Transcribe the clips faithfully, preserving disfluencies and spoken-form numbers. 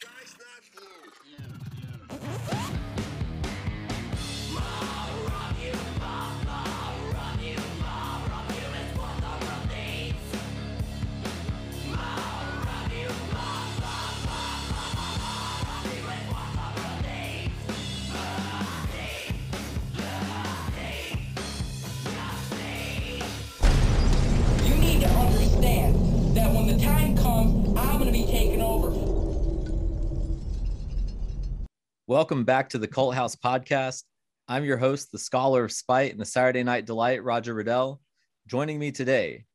sky's not blue. Run you, mama, run you, mama, run you, it's what the world needs. Run you, mama, mama, run you, it's what the world needs. Bloody, bloody, bloody. You need to understand that when the time comes, I'm going to be taking over. Welcome back to the Cult House Podcast. I'm your host, the Scholar of Spite and the Saturday Night Delight, Roger Riddell. Joining me today,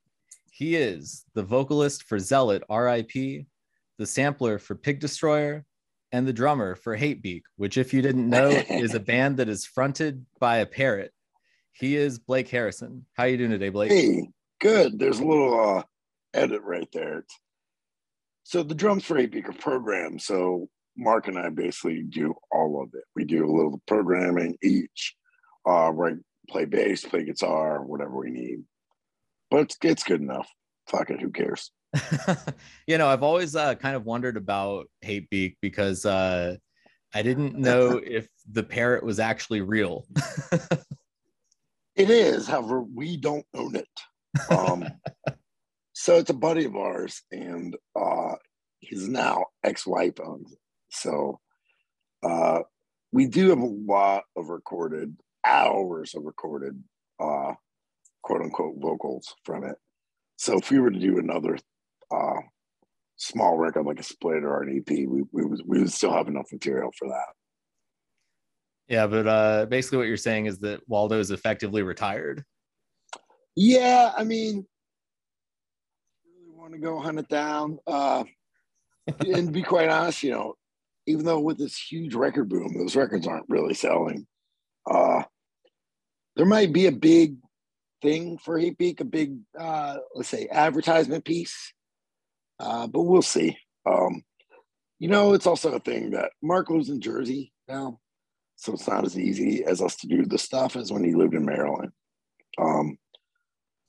he is the vocalist for Zealot R I P, the sampler for Pig Destroyer, and the drummer for Hate Beak, which, if you didn't know, is a band that is fronted by a parrot. He is Blake Harrison. How you doing today, Blake? Hey, good. There's a little uh, edit right there. So the drums for Hate Beak are programmed, so Mark and I basically do all of it. We do a little programming each, uh, right? Play bass, play guitar, whatever we need. But it's, it's good enough. Fuck it, who cares? You know, I've always uh, kind of wondered about Hate Beak because uh, I didn't know if the parrot was actually real. It is, however, we don't own it. Um, so it's a buddy of ours, and uh, his now ex-wife owns it. So uh, we do have a lot of recorded, hours of recorded, uh, quote unquote, vocals from it. So if we were to do another uh, small record, like a split or an E P, we, we, was, we would still have enough material for that. Yeah, but uh, basically what you're saying is that Waldo is effectively retired. Yeah, I mean, really want to go hunt it down. Uh, and to be quite honest, you know, even though with this huge record boom, those records aren't really selling. Uh, there might be a big thing for Hate Beak, a big, uh, let's say, advertisement piece. Uh, but we'll see. Um, you know, it's also a thing that Mark lives in Jersey now, so it's not as easy as us to do the stuff as when he lived in Maryland. Um,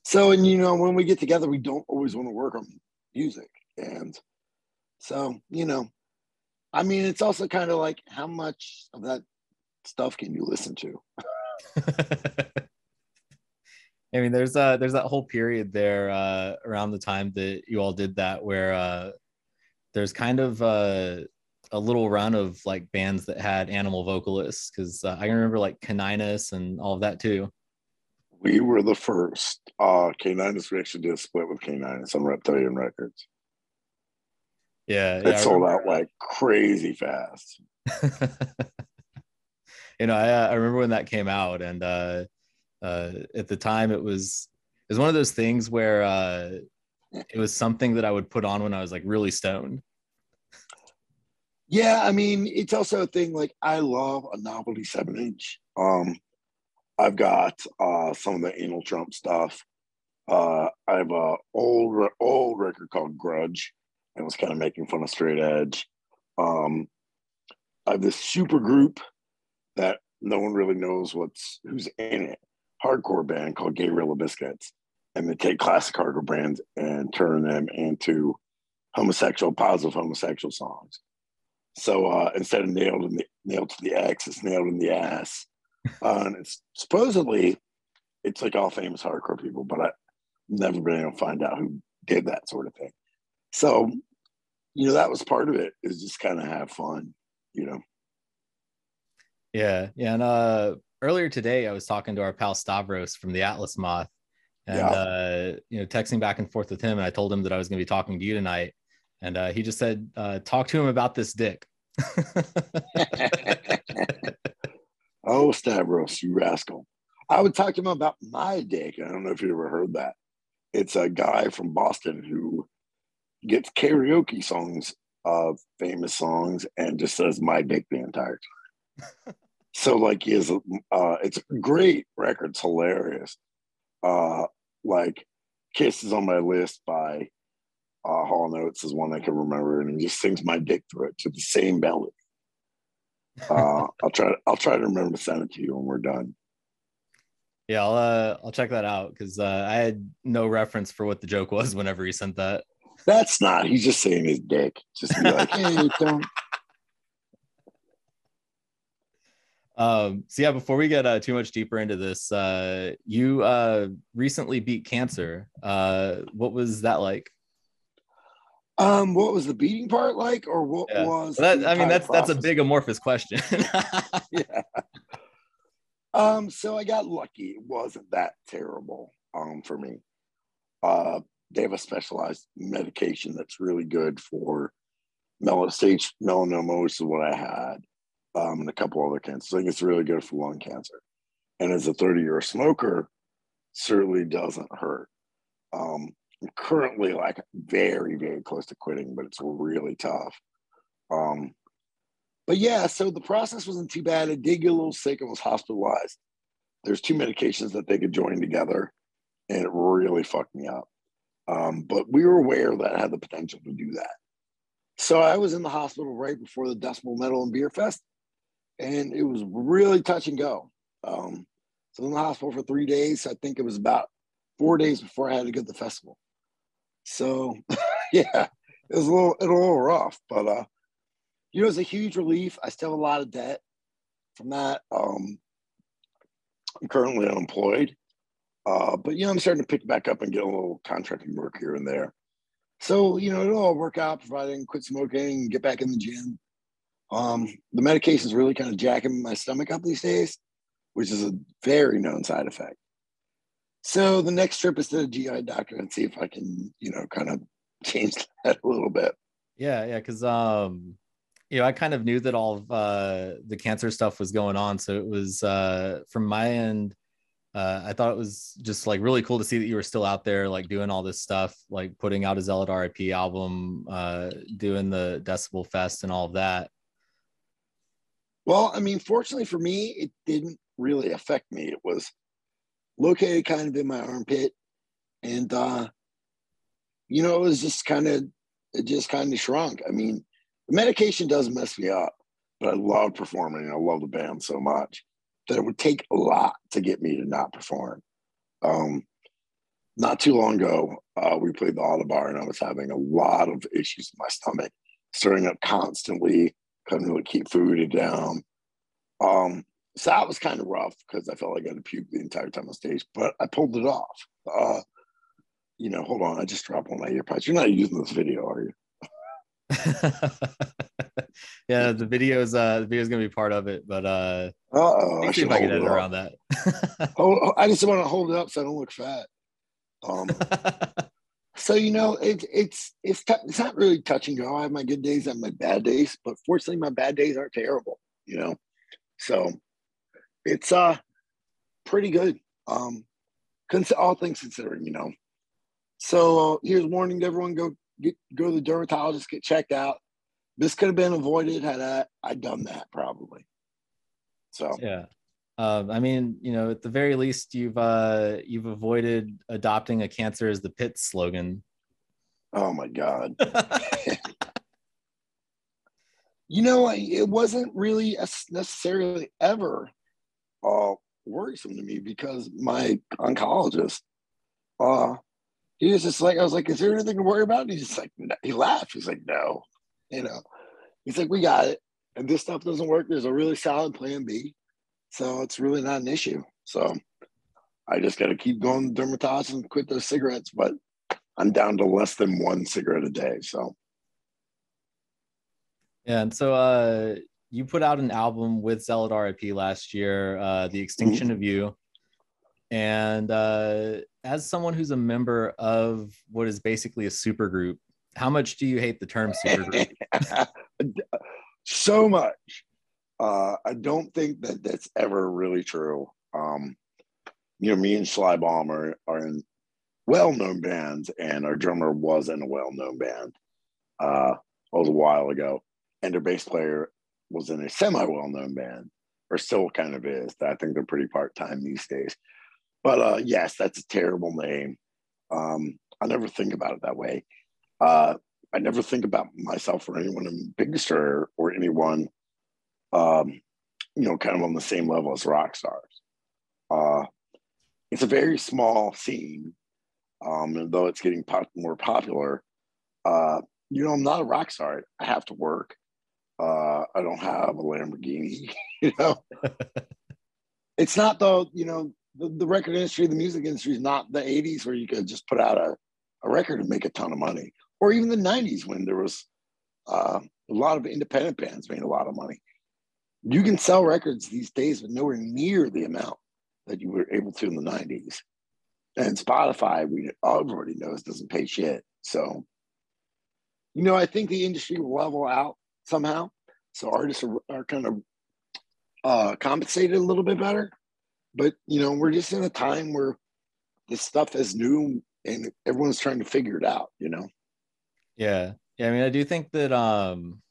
so, and you know, when we get together, we don't always want to work on music. And so, you know, I mean, it's also kind of like, how much of that stuff can you listen to? I mean, there's uh, there's that whole period there uh, around the time that you all did that where uh, there's kind of uh, a little run of like bands that had animal vocalists, because uh, I remember like Caninus and all of that too. We were the first. Uh, Caninus, we actually did a split with Caninus on Reptilian Records. Yeah, it yeah, sold out like crazy fast. You know, I, uh, I remember when that came out, and uh, uh, at the time, it was it was one of those things where uh, it was something that I would put on when I was like really stoned. Yeah, I mean, it's also a thing. Like, I love a novelty seven inch. Um, I've got uh, some of the Anal Trump stuff. Uh, I have a old old record called Grudge. And was kind of making fun of straight edge. Um, I have this super group that no one really knows what's who's in it. Hardcore band called Gay Rilla Biscuits, and they take classic hardcore bands and turn them into homosexual, positive homosexual songs. So uh, instead of nailed in the nailed to the X, it's nailed in the ass. Uh, and it's supposedly it's like all famous hardcore people, but I've never been able to find out who did that sort of thing. So, you know, that was part of it, is just kind of have fun, you know? Yeah. Yeah. And uh, earlier today, I was talking to our pal Stavros from the Atlas Moth and, yeah. uh, you know, texting back and forth with him. And I told him that I was going to be talking to you tonight. And uh, he just said, uh, talk to him about this dick. Oh, Stavros, you rascal. I would talk to him about my dick. I don't know if you ever heard that. It's a guy from Boston who gets karaoke songs of uh, famous songs and just says my dick the entire time. So like he is uh it's a great record, it's hilarious. Uh like Kiss is on my list by uh Hall Notes is one I can remember, and he just sings my dick through it to the same ballad. Uh I'll try to, I'll try to remember to send it to you when we're done. Yeah, I'll uh I'll check that out, because uh I had no reference for what the joke was whenever he sent that. That's not, he's just saying his dick. Just be like, hey, don't Um, so yeah, before we get uh, too much deeper into this, uh, you uh, recently beat cancer. Uh, what was that like? Um, what was the beating part like, or what yeah. was? So that, I mean, that's process? That's a big amorphous question. yeah. Um. So I got lucky. It wasn't that terrible. Um. For me, uh, they have a specialized medication that's really good for mel- stage melanoma, which is what I had, um, and a couple other cancers. I think it's really good for lung cancer. And as a thirty-year smoker, certainly doesn't hurt. Um. I'm currently like very, very close to quitting, but it's really tough. Um, but yeah, so the process wasn't too bad. I did get a little sick and was hospitalized. There's two medications that they could join together, and it really fucked me up. Um, but we were aware that I had the potential to do that. So I was in the hospital right before the Decibel Metal and Beer Fest, and it was really touch and go. Um, so I was in the hospital for three days. I think it was about four days before I had to go to the festival. So yeah, it was a little, it was a little rough, but uh, you know, it's a huge relief. I still have a lot of debt from that. Um, I'm currently unemployed, uh, but you know, I'm starting to pick back up and get a little contracting work here and there. So you know, it'll all work out, provided I can quit smoking and get back in the gym. Um, the medication is really kind of jacking my stomach up these days, which is a very known side effect. So the next trip is to the G I doctor and see if I can, you know, kind of change that a little bit. Yeah, yeah, because, um, you know, I kind of knew that all of uh, the cancer stuff was going on. So it was, uh, from my end, uh, I thought it was just, like, really cool to see that you were still out there, like, doing all this stuff, like, putting out a Zealot R I P album, uh, doing the Decibel Fest and all of that. Well, I mean, fortunately for me, it didn't really affect me. It was located kind of in my armpit, and uh you know, it was just kind of it just kind of shrunk. I mean, the medication does mess me up, but I love performing and I love the band so much that it would take a lot to get me to not perform. Um not too long ago, uh we played the Audubon, and I was having a lot of issues with my stomach, stirring up constantly, couldn't really keep food down. um So that was kind of rough because I felt like I had to puke the entire time on stage, but I pulled it off. Uh, you know, hold on, I just dropped one of my earpods. You're not using this video, are you? yeah, the video's uh, the video's gonna be part of it, but uh, uh-oh, I see if I can edit around that. oh, I just want to hold it up so I don't look fat. Um, so you know, it, it's it's t- it's not really touch and go. I have my good days, I have my bad days, but fortunately, my bad days aren't terrible. You know, so. It's uh pretty good, um, cons- all things considering, you know. So uh, here's a warning to everyone: go get, go to the dermatologist, get checked out. This could have been avoided had I I'd done that, probably. So yeah, um, I mean, you know, at the very least, you've uh, you've avoided adopting a cancer as the pit slogan. Oh my God. You know, it wasn't really necessarily ever Uh, worrisome to me because my oncologist, uh, he was just like, I was like, is there anything to worry about? And he's just like, no. He laughed. He's like, no, you know, he's like, we got it. And this stuff doesn't work. There's a really solid plan B. So it's really not an issue. So I just got to keep going to the dermatologist and quit those cigarettes, but I'm down to less than one cigarette a day. So. Yeah. And so, uh, you put out an album with Zealot R I P last year, uh, The Extinction mm-hmm. of You. And uh, as someone who's a member of what is basically a supergroup, how much do you hate the term supergroup? So much. Uh, I don't think that that's ever really true. Um, you know, me and Schleibaum are, are in well-known bands, and our drummer was in a well-known band. Uh, that was a while ago. And their bass player was in a semi-well-known band, or still kind of is. I think they're pretty part-time these days. But uh, yes, that's a terrible name. Um, I never think about it that way. Uh, I never think about myself or anyone in Pig Destroyer or anyone, um, you know, kind of on the same level as rock stars. Uh, it's a very small scene, um, and though it's getting pop- more popular, uh, you know, I'm not a rock star. I have to work. Uh, I don't have a Lamborghini, you know. It's not, though, you know, the, the record industry, the music industry is not the eighties where you could just put out a, a record and make a ton of money. Or even the nineties when there was uh, a lot of independent bands made a lot of money. You can sell records these days with nowhere near the amount that you were able to in the nineties. And Spotify, we everybody knows, doesn't pay shit. So, you know, I think the industry will level out somehow. So artists are, are kind of uh, compensated a little bit better. But, you know, we're just in a time where this stuff is new and everyone's trying to figure it out, you know? Yeah. Yeah. I mean, I do think that um,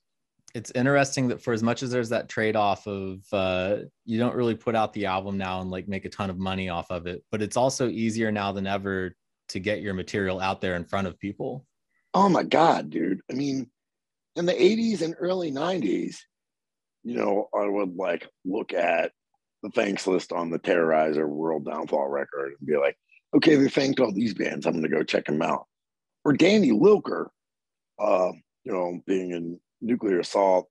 it's interesting that for as much as there's that trade-off of uh, you don't really put out the album now and like make a ton of money off of it, but it's also easier now than ever to get your material out there in front of people. Oh my God, dude. I mean, in the eighties and early nineties, you know, I would like look at the thanks list on the Terrorizer World Downfall record and be like, okay, they thanked all these bands. I'm going to go check them out. Or Danny Lilker, uh, you know, being in Nuclear Assault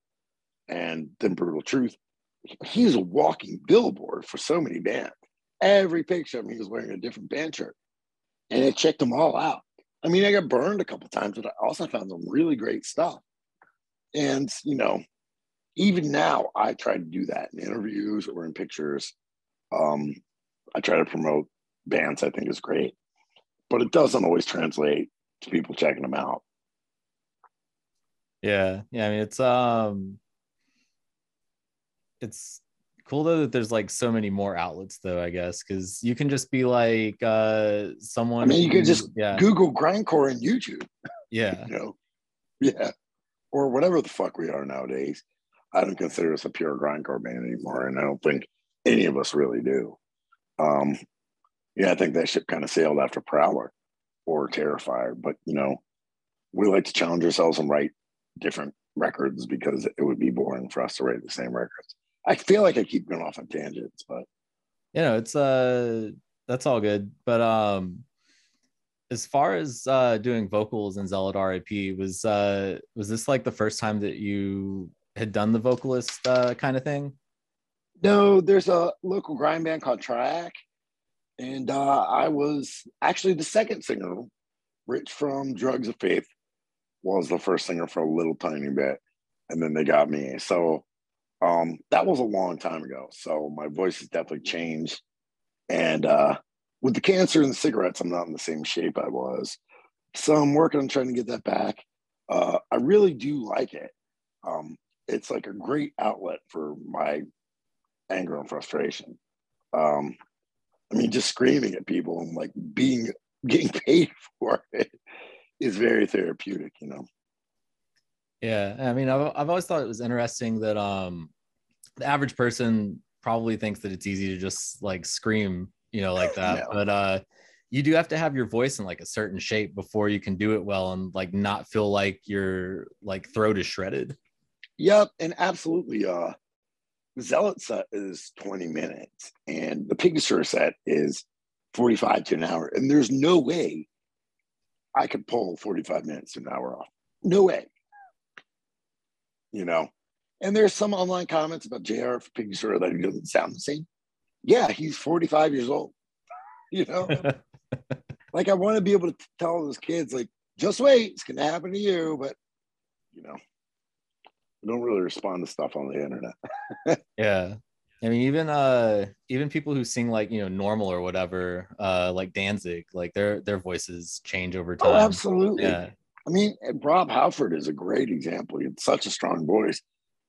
and then Brutal Truth. He's a walking billboard for so many bands. Every picture of him, he was wearing a different band shirt. And it checked them all out. I mean, I got burned a couple times, but I also found some really great stuff. And, you know, even now, I try to do that in interviews or in pictures. Um, I try to promote bands I think is great, but it doesn't always translate to people checking them out. Yeah. Yeah. I mean, it's, um, it's cool though that there's like so many more outlets though, I guess, because you can just be like uh, someone. I mean, you who, can just yeah. Google grindcore and YouTube. Yeah. You know? Yeah. Or whatever the fuck we are nowadays. I don't consider us a pure grindcore band anymore, and I don't think any of us really do. Um, yeah, I think that ship kind of sailed after Prowler or Terrifier, but, you know, we like to challenge ourselves and write different records because it would be boring for us to write the same records. I feel like I keep going off on tangents, but... You know, it's, uh, that's all good, but... um As far as uh, doing vocals in Zealot R I P, was uh, was this like the first time that you had done the vocalist uh, kind of thing? No, there's a local grind band called Triac, and uh, I was actually the second singer. Rich from Drugs of Faith was the first singer for a little tiny bit, and then they got me. So um, that was a long time ago. So my voice has definitely changed, and. Uh, With the cancer and the cigarettes, I'm not in the same shape I was. So I'm working on trying to get that back. Uh, I really do like it. Um, it's like a great outlet for my anger and frustration. Um, I mean, just screaming at people and like being getting paid for it is very therapeutic, you know? Yeah, I mean, I've, I've always thought it was interesting that um, the average person probably thinks that it's easy to just like scream, you know, like that. No. But uh, you do have to have your voice in like a certain shape before you can do it well and like not feel like your like throat is shredded. Yep. And absolutely. Uh, the Zealot set is twenty minutes and the Pig Destroyer set is forty-five to an hour. And there's no way I could pull forty-five minutes to an hour off. No way. You know, and there's some online comments about J R for Pig Destroyer that he doesn't sound the same. Yeah, he's forty-five years old, you know? Like, I want to be able to tell those kids, like, just wait, it's going to happen to you, but, you know, I don't really respond to stuff on the internet. Yeah. I mean, even uh, even people who sing, like, you know, normal or whatever, uh, like Danzig, like, their their voices change over time. Oh, absolutely. Yeah. I mean, Rob Halford is a great example. He had such a strong voice.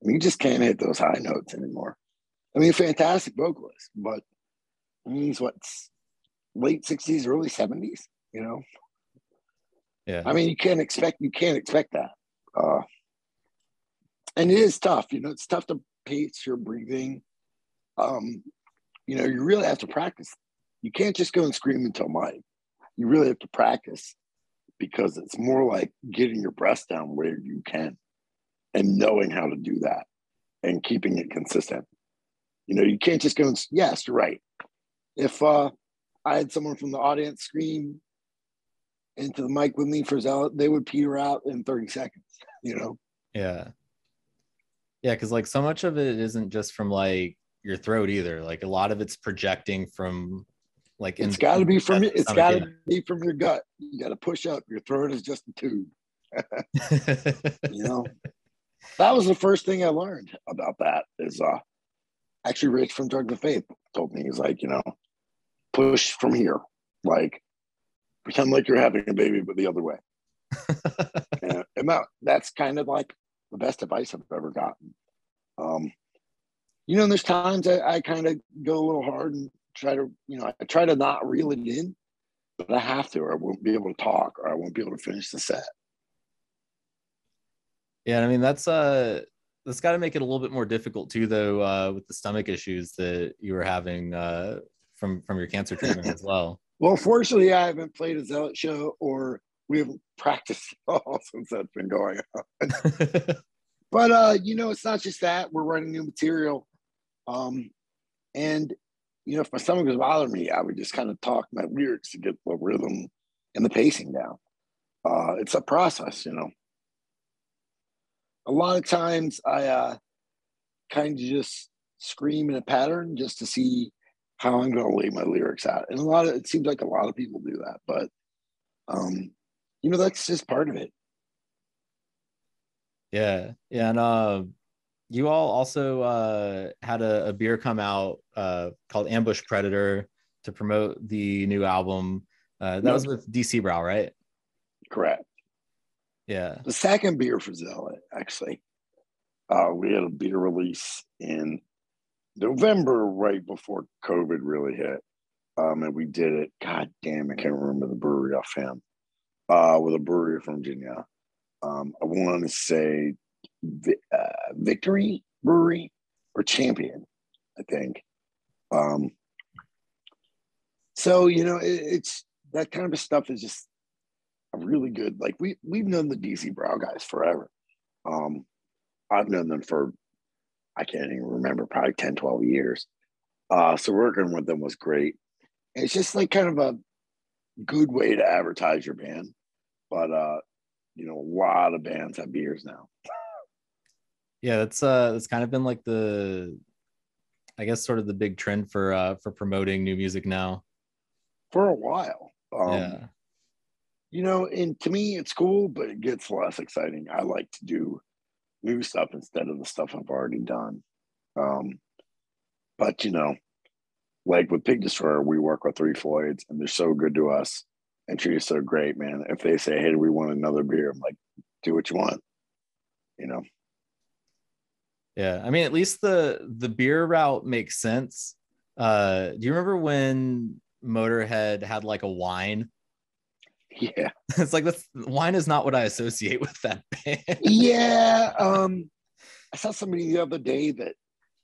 I mean, you just can't hit those high notes anymore. I mean, fantastic vocalist, but I mean, he's what, late sixties, early seventies, you know? Yeah. I mean, you can't expect, you can't expect that. Uh, and it is tough, you know, it's tough to pace your breathing. Um, you know, you really have to practice. You can't just go and scream until Mike. You really have to practice because it's more like getting your breath down where you can and knowing how to do that and keeping it consistent. You know, you can't just go and, yes, you're right. If uh, I had someone from the audience scream into the mic with me for Zealot, they would peter out in thirty seconds, you know? Yeah. Yeah, because like so much of it isn't just from like your throat either. Like a lot of it's projecting from like it's got to be from your, it's got to be from your gut. You got to push up. Your throat is just a tube. You know, that was the first thing I learned about that. Is uh, actually Rich from Drug to Faith told me, he's like, you know, push from here, like pretend like you're having a baby, but the other way. and, and that, that's kind of like the best advice I've ever gotten. Um, you know, there's times I, I kind of go a little hard and try to, you know, I try to not reel it in, but I have to, or I won't be able to talk, or I won't be able to finish the set. Yeah, I mean, that's uh, that's got to make it a little bit more difficult too, though, uh, with the stomach issues that you were having uh, from from your cancer treatment as well. Well, fortunately, I haven't played a Zealot show, or we haven't practiced at all since that's been going on. But, uh, you know, it's not just that. We're writing new material. Um, and, you know, if my stomach was bothering me, I would just kind of talk my lyrics to get the rhythm and the pacing down. Uh, it's a process, you know. A lot of times I uh, kind of just scream in a pattern just to see how I'm going to lay my lyrics out. And a lot of, it seems like a lot of people do that, but, um, you know, that's just part of it. Yeah. Yeah. And uh, you all also uh, had a, a beer come out uh, called Ambush Predator to promote the new album. Uh, that no. was with D C Brau, right? Correct. Yeah. The second beer for Zealot, actually. Uh, we had a beer release in November, right before COVID really hit. Um, and we did it, God damn, I can't remember the brewery offhand. Uh, with a brewery from Virginia. Um, I want to say uh, Victory Brewery or Champion, I think. Um, so, you know, it, it's that kind of stuff is just a really good. Like, we, we've known the D C Brau guys forever. Um, I've known them for, I can't even remember, probably ten, twelve years. Uh, so working with them was great. And it's just like kind of a good way to advertise your band. But, uh, you know, a lot of bands have beers now. Yeah, that's uh, that's kind of been like the, I guess, sort of the big trend for uh, for promoting new music now. For a while, um, yeah. You know, and to me, it's cool, but it gets less exciting. I like to do new stuff instead of the stuff I've already done. Um, but you know, like with Pig Destroyer, we work with Three Floyds, and they're so good to us. And treat us so great, man. If they say, hey, do we want another beer? I'm like, do what you want, you know? Yeah. I mean, at least the, the beer route makes sense. Uh, do you remember when Motorhead had like a wine? Yeah. It's like, that's, wine is not what I associate with that band. Yeah. Um, I saw somebody the other day that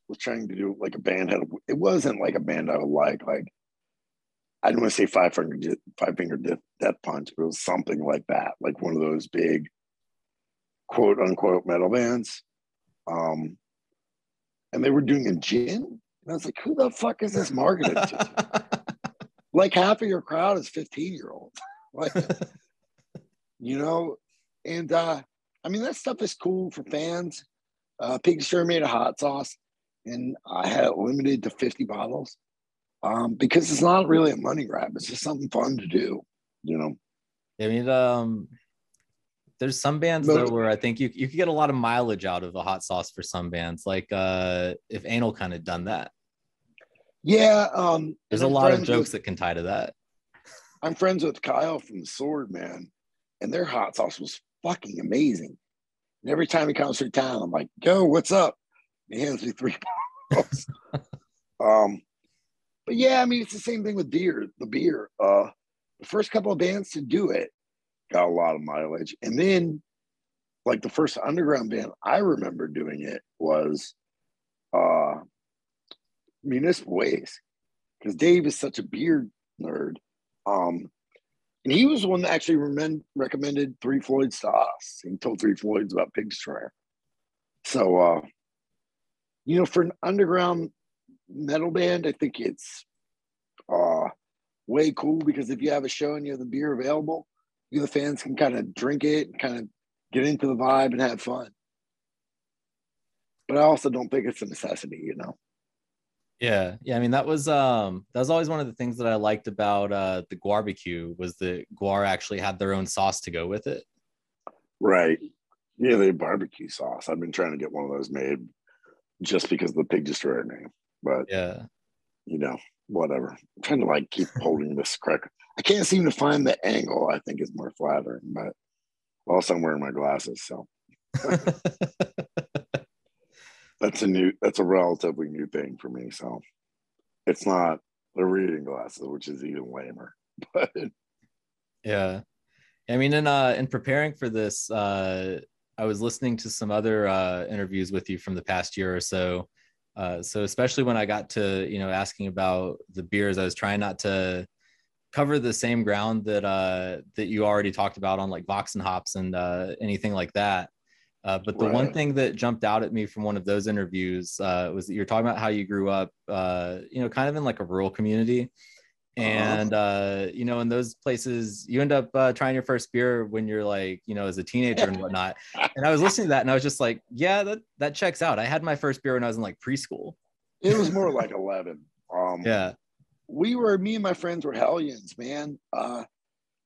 was trying to do like a band. Had a, it wasn't like a band I would like, like, I didn't want to say five finger, five finger death, death punch, but it was something like that, like one of those big quote unquote metal bands. Um, and they were doing a gin. And I was like, who the fuck is this marketed to? Like half of your crowd is fifteen year olds. Like, you know, and uh, I mean, that stuff is cool for fans. Uh, Pig Destroyer made a hot sauce and I had it limited to fifty bottles. Um, because it's not really a money grab. It's just something fun to do, you know? I mean, um, there's some bands but, though, where I think you, you could get a lot of mileage out of a hot sauce for some bands. Like, uh, if Anal kind of done that. Yeah. Um, there's a lot of jokes with, that can tie to that. I'm friends with Kyle from the Sword, man. And their hot sauce was fucking amazing. And every time he comes through town, I'm like, yo, what's up? And he hands me three bottles. um, But yeah, I mean, it's the same thing with beer. The beer, uh, the first couple of bands to do it got a lot of mileage. And then, like, the first underground band I remember doing it was uh, Municipal Waste. Because Dave is such a beer nerd. Um, and he was the one that actually re- recommended Three Floyds to us. He told Three Floyds about Pig Destroyer. So, uh, you know, for an underground metal band, I think it's uh way cool, because if you have a show and you have the beer available, you the fans can kind of drink it and kind of get into the vibe and have fun. but I also don't think it's a necessity, you know? Yeah. Yeah. I mean, that was, um, that was always one of the things that I liked about uh, the guarbecue, was that guar actually had their own sauce to go with it. Right. Yeah. They had barbecue sauce. I've been trying to get one of those made just because of the Pig Destroyer name, but yeah, you know, whatever. I'm trying to like keep holding this cracker. I can't seem to find the angle I think is more flattering, but also I'm wearing my glasses, so that's a new that's a relatively new thing for me. So it's not the reading glasses, which is even lamer. But yeah. I mean, in uh in preparing for this, uh I was listening to some other uh interviews with you from the past year or so. Uh so especially when I got to, you know, asking about the beers, I was trying not to cover the same ground that uh that you already talked about on like Vox and Hops and uh anything like that, uh but the right. one thing that jumped out at me from one of those interviews uh was that you're talking about how you grew up uh you know, kind of in like a rural community, and uh-huh. uh you know, in those places you end up uh, trying your first beer when you're like, you know, as a teenager and whatnot. And I was listening to that and I was just like, yeah, that that checks out. I had my first beer when I was in like preschool. It was more like eleven. Um yeah. We were, me and my friends were hellions, man. Uh,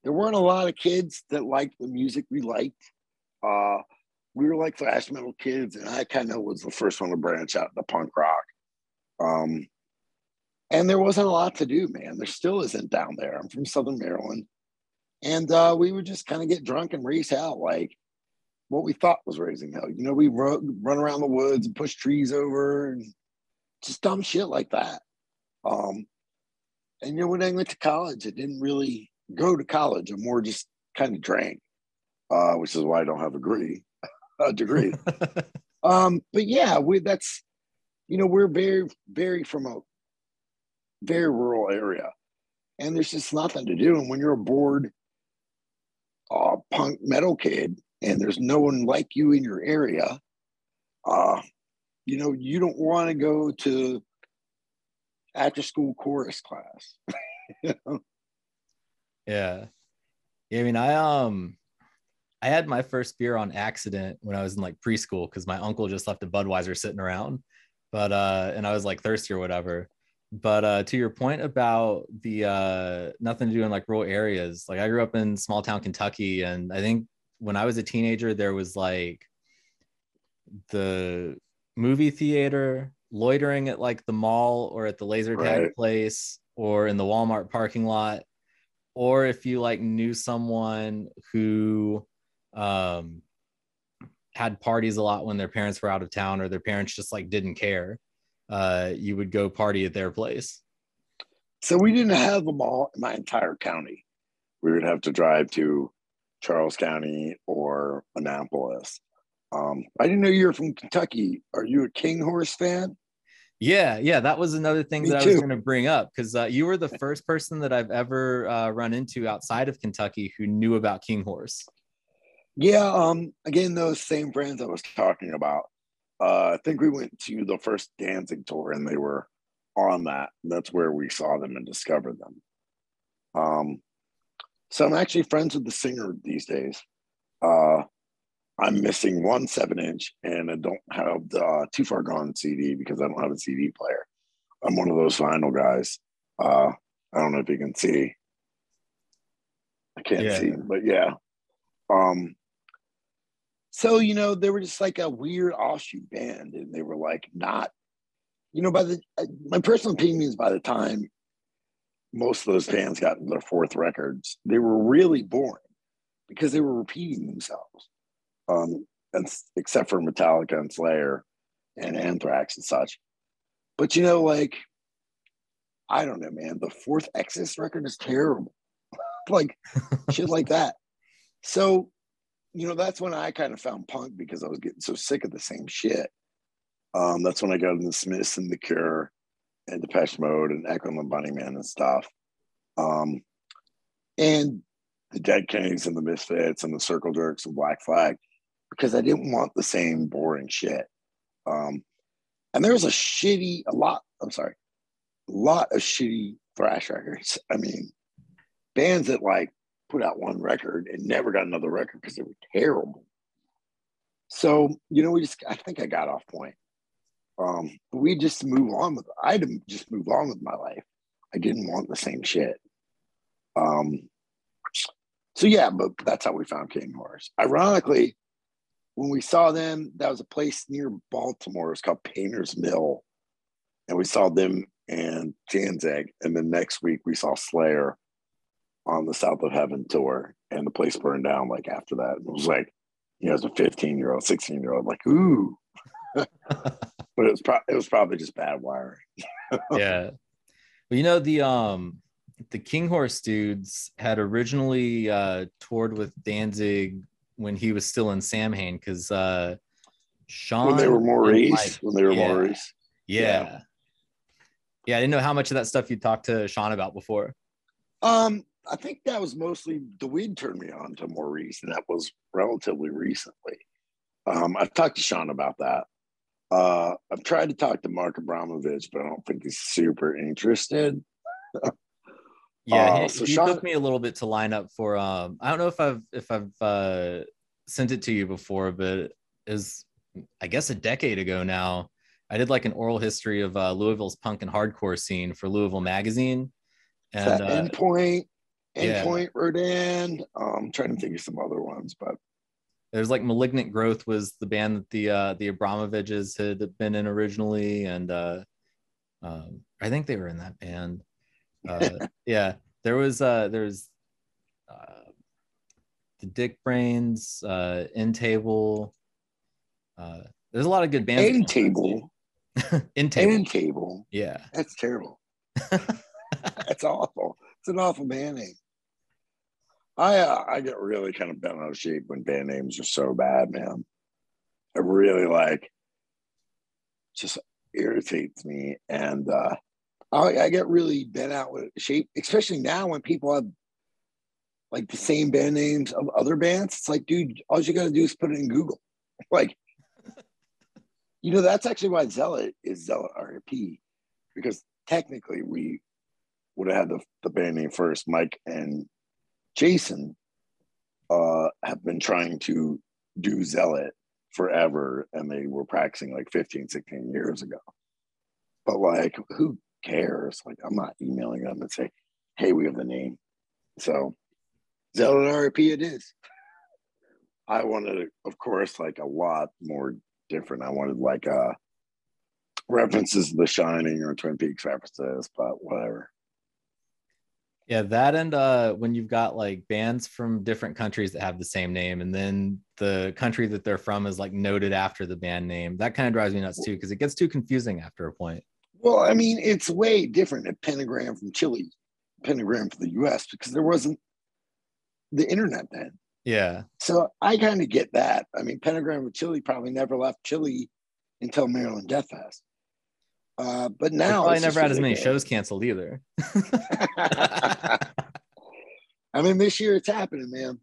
there weren't a lot of kids that liked the music we liked. Uh, we were like thrash metal kids, and I kind of was the first one to branch out into punk rock. Um, and there wasn't a lot to do, man. There still isn't down there. I'm from Southern Maryland. And uh, we would just kind of get drunk and raise hell, like what we thought was raising hell. You know, we run, run around the woods and push trees over and just dumb shit like that. Um, And, you know, when I went to college, I didn't really go to college. I more just kind of drank, uh, which is why I don't have a degree. a degree. um, but, yeah, we, that's, you know, we're very, very from a very rural area. And there's just nothing to do. And when you're a bored uh, punk metal kid and there's no one like you in your area, uh, you know, you don't want to go to after school chorus class. You know? Yeah. Yeah. I mean, I, um, I had my first beer on accident when I was in like preschool, because my uncle just left a Budweiser sitting around, but, uh, and I was like thirsty or whatever. But, uh, to your point about the, uh, nothing to do in like rural areas. Like I grew up in small town Kentucky. And I think when I was a teenager, there was like the movie theater, loitering at like the mall or at the laser tag right. place or in the Walmart parking lot, or if you like knew someone who um had parties a lot when their parents were out of town, or their parents just like didn't care, uh you would go party at their place. So we didn't have a mall in my entire county. We would have to drive to Charles County or Annapolis. Um, I didn't know you were from Kentucky. Are you a Kinghorse fan? Yeah, yeah. That was another thing Me that too. I was going to bring up, because uh, you were the first person that I've ever uh, run into outside of Kentucky who knew about Kinghorse. Yeah. Um, again, those same friends I was talking about. Uh, I think we went to the first Danzig tour and they were on that. That's where we saw them and discovered them. Um, so I'm actually friends with the singer these days. Uh, I'm missing one seven inch and I don't have the uh, Too Far Gone C D because I don't have a C D player. I'm one of those vinyl guys. Uh, I don't know if you can see. I can't yeah. see, but yeah. Um, so, you know, they were just like a weird offshoot band, and they were like, not, you know, by the, my personal opinion is by the time most of those bands got into their fourth records, they were really boring because they were repeating themselves. Um, and except for Metallica and Slayer and Anthrax and such. But, you know, like, I don't know, man, the fourth Exodus record is terrible. Like, shit like that. So, you know, that's when I kind of found punk, because I was getting so sick of the same shit. Um, that's when I got into the Smiths and The Cure and Depeche Mode and Echo and the Bunnymen and stuff. Um, and the Dead Kennedys and the Misfits and the Circle Jerks and Black Flag, because I didn't want the same boring shit. Um, and there was a shitty, a lot, I'm sorry, a lot of shitty thrash records. I mean, bands that like put out one record and never got another record because they were terrible. So, you know, we just, I think I got off point. Um, but we just move on with, I had to just move on with my life. I didn't want the same shit. Um, so yeah, but that's how we found Kinghorse. Ironically, when we saw them, that was a place near Baltimore. It was called Painter's Mill. And we saw them and Danzig. And then next week we saw Slayer on the South of Heaven tour. And the place burned down like after that. It was like, you know, as a fifteen-year-old, sixteen-year-old, like, ooh. But it was, pro it was probably just bad wiring. Yeah. Well, you know, the um the Kinghorse dudes had originally uh toured with Danzig when he was still in Samhain, because uh Sean when they were Maurice. Mike, when they were yeah, Maurice. Yeah. yeah. Yeah, I didn't know how much of that stuff you talked to Sean about before. Um, I think that was mostly the weed turned me on to Maurice, and that was relatively recently. Um, I've talked to Sean about that. Uh, I've tried to talk to Mark Abramovich, but I don't think he's super interested. Yeah, uh, he, so he Sean, took me a little bit to line up for. Um, I don't know if I've if I've uh, sent it to you before, but is I guess a decade ago now. I did like an oral history of uh, Louisville's punk and hardcore scene for Louisville Magazine. And that uh, Endpoint, Endpoint, yeah. Rodan. Um, I'm trying to think of some other ones, but. There's like Malignant Growth was the band that the uh, the Abramoviches had been in originally, and uh, um, I think they were in that band. Uh, yeah, there was uh, there's uh, the Dick Brains, uh, End Table. Uh, there's a lot of good bands. End Table, End Table, End Table. Yeah, that's terrible. That's awful. It's an awful band name. I uh, I get really kind of bent out of shape when band names are so bad, man. It really like just irritates me, and uh, I, I get really bent out of shape, especially now when people have like the same band names of other bands. It's like, dude, all you gotta do is put it in Google. Like, you know, that's actually why Zealot is Zealot R I P, because technically we would have had the, the band name first. Mike and Jason uh, have been trying to do Zealot forever, and they were practicing like fifteen, sixteen years ago. But like, who cares? Like, I'm not emailing them and say, hey, we have the name. So Zealot R I P it is. I wanted, of course, like a lot more different. I wanted like uh, references to The Shining or Twin Peaks references, but whatever. Yeah, that and uh, when you've got like bands from different countries that have the same name, and then the country that they're from is like noted after the band name, that kind of drives me nuts too, because it gets too confusing after a point. Well, I mean, it's way different at Pentagram from Chile, Pentagram from the U S, because there wasn't the internet then. Yeah. So I kind of get that. I mean, Pentagram from Chile probably never left Chile until Maryland Death Fest. Uh, but now I never had as many shows canceled either. I mean, this year it's happening, man.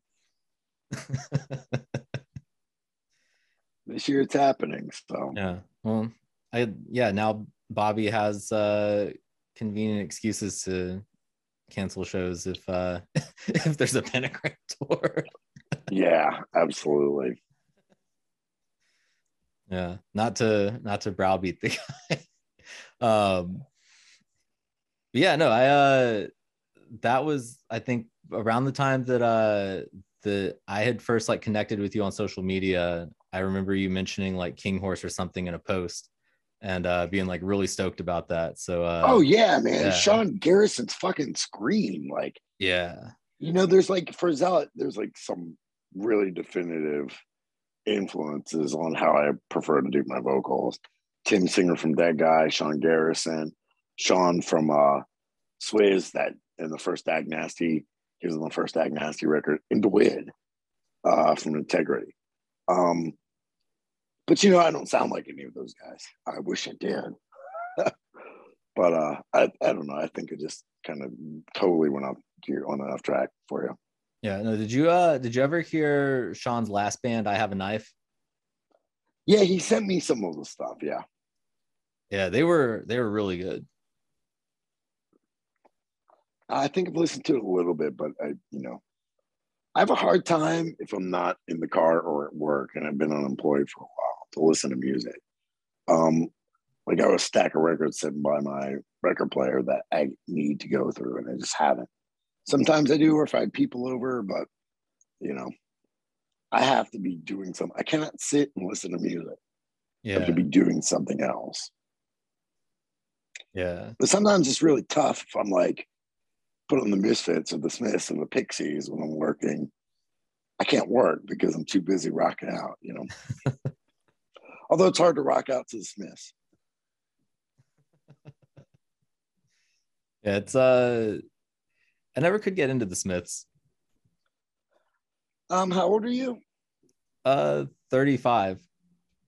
This year it's happening. So yeah, well, I yeah. Now Bobby has uh, convenient excuses to cancel shows if uh, if there's a Pentagram tour. Yeah, absolutely. Yeah, not to not to browbeat the guy. Um yeah, no, I uh that was I think around the time that uh the I had first like connected with you on social media. I remember you mentioning like Kinghorse or something in a post, and uh being like really stoked about that. So uh oh yeah, man. Yeah. Sean Garrison's fucking scream, like, yeah, you know, there's like for Zealot, there's like some really definitive influences on how I prefer to do my vocals. Tim Singer from Dead Guy, Sean Garrison, Sean from uh, Swizz, that in the first Dag Nasty, he was on the first Dag Nasty record, and DeWitt uh, from Integrity. Um, but you know, I don't sound like any of those guys. I wish I did. But uh, I, I don't know. I think it just kind of totally went off gear on and off track for you. Yeah. No. Did you uh, did you ever hear Sean's last band, I Have a Knife? Yeah, he sent me some of the stuff. Yeah. Yeah, they were they were really good. I think I've listened to it a little bit, but I, you know, I have a hard time if I'm not in the car or at work, and I've been unemployed for a while, to listen to music. Um, Like, I have a stack of records sitting by my record player that I need to go through, and I just haven't. Sometimes I do, or if I have people over, but, you know, I have to be doing something. I cannot sit and listen to music. Yeah. I have to be doing something else. Yeah. But sometimes it's really tough if I'm, like, put on the Misfits or the Smiths or the Pixies when I'm working. I can't work because I'm too busy rocking out, you know. Although it's hard to rock out to the Smiths. Yeah, it's uh, I never could get into the Smiths. Um, how old are you? Uh, thirty-five.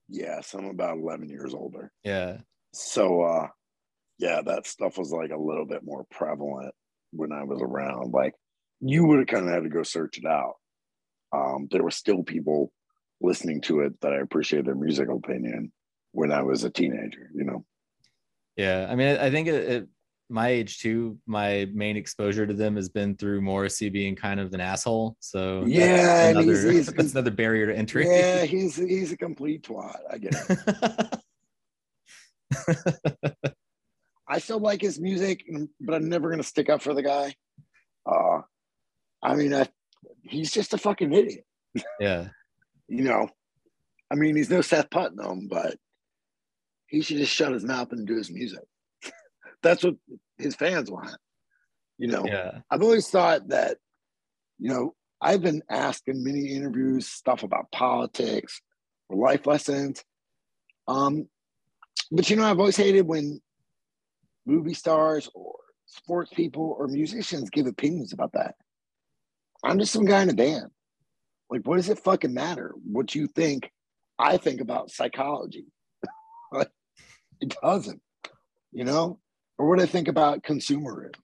Yeah, so I'm about eleven years older. Yeah. So, uh, yeah, that stuff was like a little bit more prevalent when I was around. Like, you would have kind of had to go search it out. Um, there were still people listening to it that I appreciate their musical opinion when I was a teenager, you know? Yeah. I mean, I think at my age too, my main exposure to them has been through Morrissey being kind of an asshole. So yeah, that's another, he's, he's, that's another barrier to entry. Yeah. He's, he's a complete twat. I get it. I still like his music, but I'm never going to stick up for the guy. Uh, I mean, I, he's just a fucking idiot. Yeah. You know, I mean, he's no Seth Putnam, but he should just shut his mouth and do his music. That's what his fans want. You know, yeah. I've always thought that, you know, I've been asked in many interviews stuff about politics or life lessons. Um, but, you know, I've always hated when movie stars or sports people or musicians give opinions about that. I'm just some guy in a band. Like, what does it fucking matter what you think? I think about psychology. Like, it doesn't, you know? Or what I think about consumerism.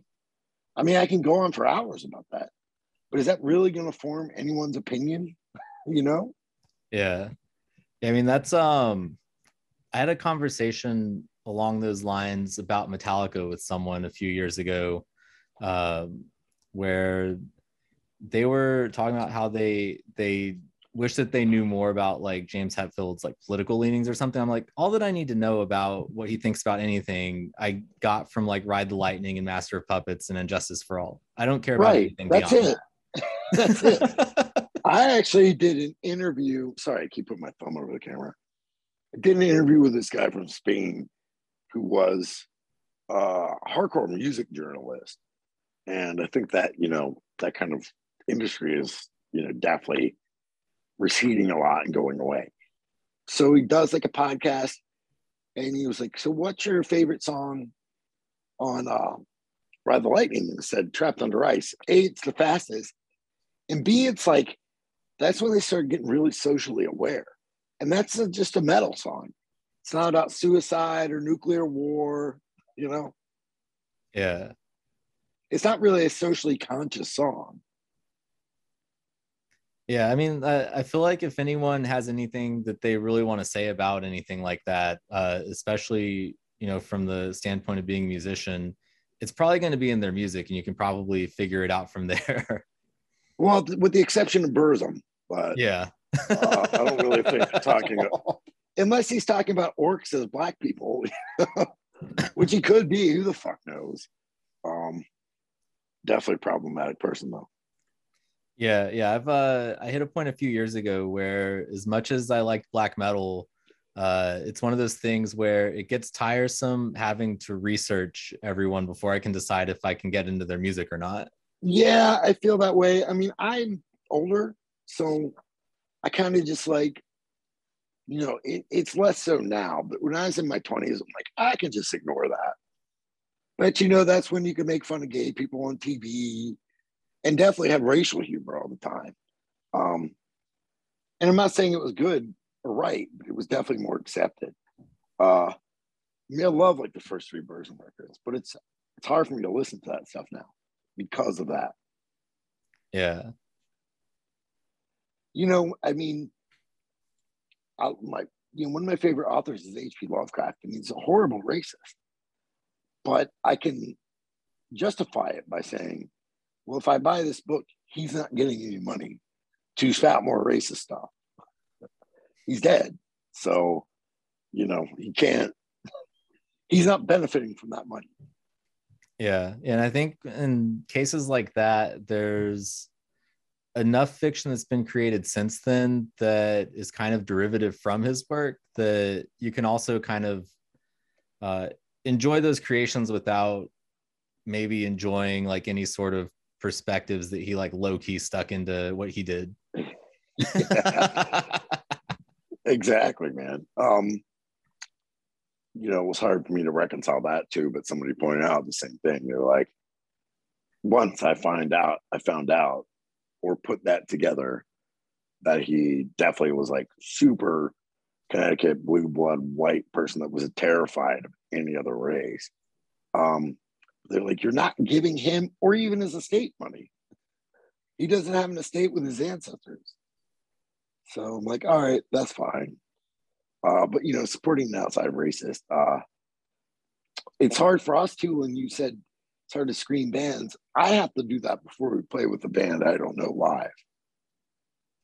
I mean, I can go on for hours about that, but is that really going to form anyone's opinion? You know? Yeah. I mean, that's, um, I had a conversation along those lines about Metallica with someone a few years ago, um, where they were talking about how they they wish that they knew more about like James Hetfield's like political leanings or something. I'm like, all that I need to know about what he thinks about anything, I got from like Ride the Lightning and Master of Puppets and Injustice for All. I don't care right. about anything That's beyond it. That. That's it. I actually did an interview. Sorry, I keep putting my thumb over the camera. I did an interview with this guy from Spain who was a hardcore music journalist. And I think that, you know, that kind of industry is, you know, definitely receding a lot and going away. So he does like a podcast, and he was like, so what's your favorite song on uh, Ride the Lightning? And said, Trapped Under Ice. A, it's the fastest. And B, it's like, that's when they started getting really socially aware. And that's a, just a metal song. It's not about suicide or nuclear war, you know? Yeah. It's not really a socially conscious song. Yeah, I mean, I, I feel like if anyone has anything that they really want to say about anything like that, uh, especially, you know, from the standpoint of being a musician, it's probably going to be in their music, and you can probably figure it out from there. Well, with the exception of Burzum, but yeah, uh, I don't really think talking about, unless he's talking about orcs as black people, which he could be. Who the fuck knows? Um, definitely a problematic person though. Yeah, yeah. I've uh, I hit a point a few years ago where, as much as I liked black metal, uh, it's one of those things where it gets tiresome having to research everyone before I can decide if I can get into their music or not. Yeah, I feel that way. I mean, I'm older, so I kind of just like, you know, it, it's less so now. But when I was in my twenties, I'm like, I can just ignore that. But, you know, that's when you can make fun of gay people on T V and definitely have racial humor all the time. Um, and I'm not saying it was good or right, but it was definitely more accepted. Uh, I mean, I love like the first three Burzum records, but it's it's hard for me to listen to that stuff now because of that. Yeah. You know, I mean, I, my you know, one of my favorite authors is H P Lovecraft, and he's a horrible racist. But I can justify it by saying, well, if I buy this book, he's not getting any money to spout more racist stuff. He's dead. So, you know, he can't, he's not benefiting from that money. Yeah, and I think in cases like that, there's enough fiction that's been created since then that is kind of derivative from his work that you can also kind of uh, enjoy those creations without maybe enjoying like any sort of perspectives that he like low-key stuck into what he did. Exactly, man. Um, you know, it was hard for me to reconcile that too, but somebody pointed out the same thing. They're like, once I find out, I found out or put that together that he definitely was like super Connecticut blue blood white person that was terrified of any other race. Um, they're like, you're not giving him or even his estate money. He doesn't have an estate with his ancestors. So I'm like, all right, that's fine. Uh, but, you know, supporting the outside racist, uh, it's hard for us too. When you said it's hard to screen bands, I have to do that before we play with the band I don't know live.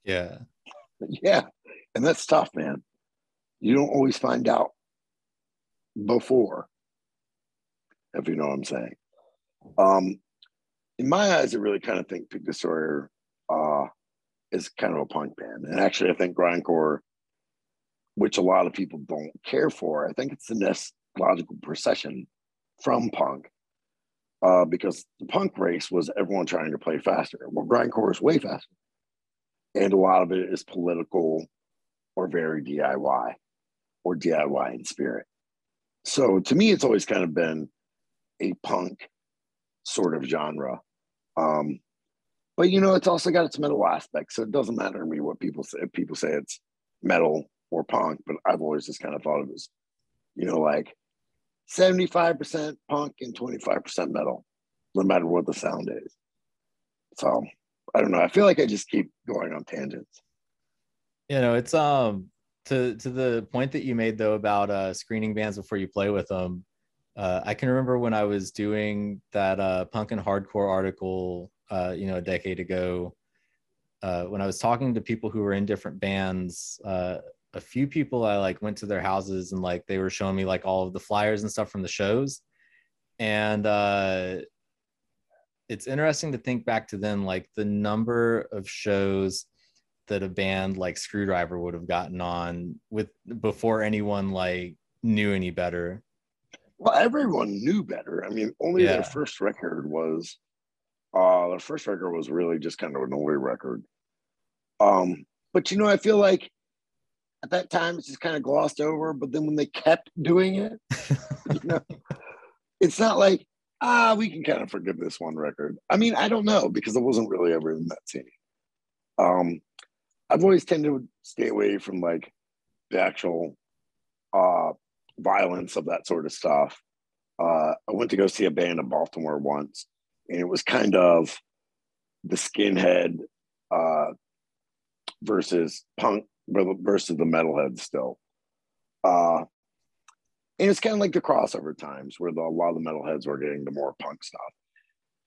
Yeah. Yeah. And that's tough, man. You don't always find out before, if you know what I'm saying. Um, in my eyes, I really kind of think Pig Destroyer uh, is kind of a punk band. And actually, I think grindcore, which a lot of people don't care for, I think it's the next logical procession from punk, uh, because the punk race was everyone trying to play faster. Well, grindcore is way faster. And a lot of it is political or very D I Y or D I Y in spirit. So to me, it's always kind of been a punk sort of genre. Um, but, you know, it's also got its metal aspect. So it doesn't matter to me what people say. If people say it's metal or punk, but I've always just kind of thought of it as, you know, like seventy-five percent punk and twenty-five percent metal, no matter what the sound is. So I don't know. I feel like I just keep going on tangents. You know, it's um to to the point that you made though about uh, screening bands before you play with them. Uh, I can remember when I was doing that uh, punk and hardcore article, uh, you know, a decade ago. Uh, when I was talking to people who were in different bands, uh, a few people I like went to their houses and like they were showing me like all of the flyers and stuff from the shows. And uh, it's interesting to think back to then, like the number of shows that a band like Screwdriver would have gotten on with before anyone like knew any better. Well, everyone knew better. I mean, only yeah. their first record was, uh, their first record was really just kind of an older record. Um, but, you know, I feel like at that time it's just kind of glossed over, but then when they kept doing it, you know, it's not like, ah, we can kind of forgive this one record. I mean, I don't know, because I wasn't really ever in that scene. Um, I've always tended to stay away from like the actual, uh, violence of that sort of stuff. Uh, I went to go see a band in Baltimore once, and it was kind of the skinhead uh, versus punk versus the metalhead still. Uh, and it's kind of like the crossover times where the, a lot of the metalheads were getting the more punk stuff.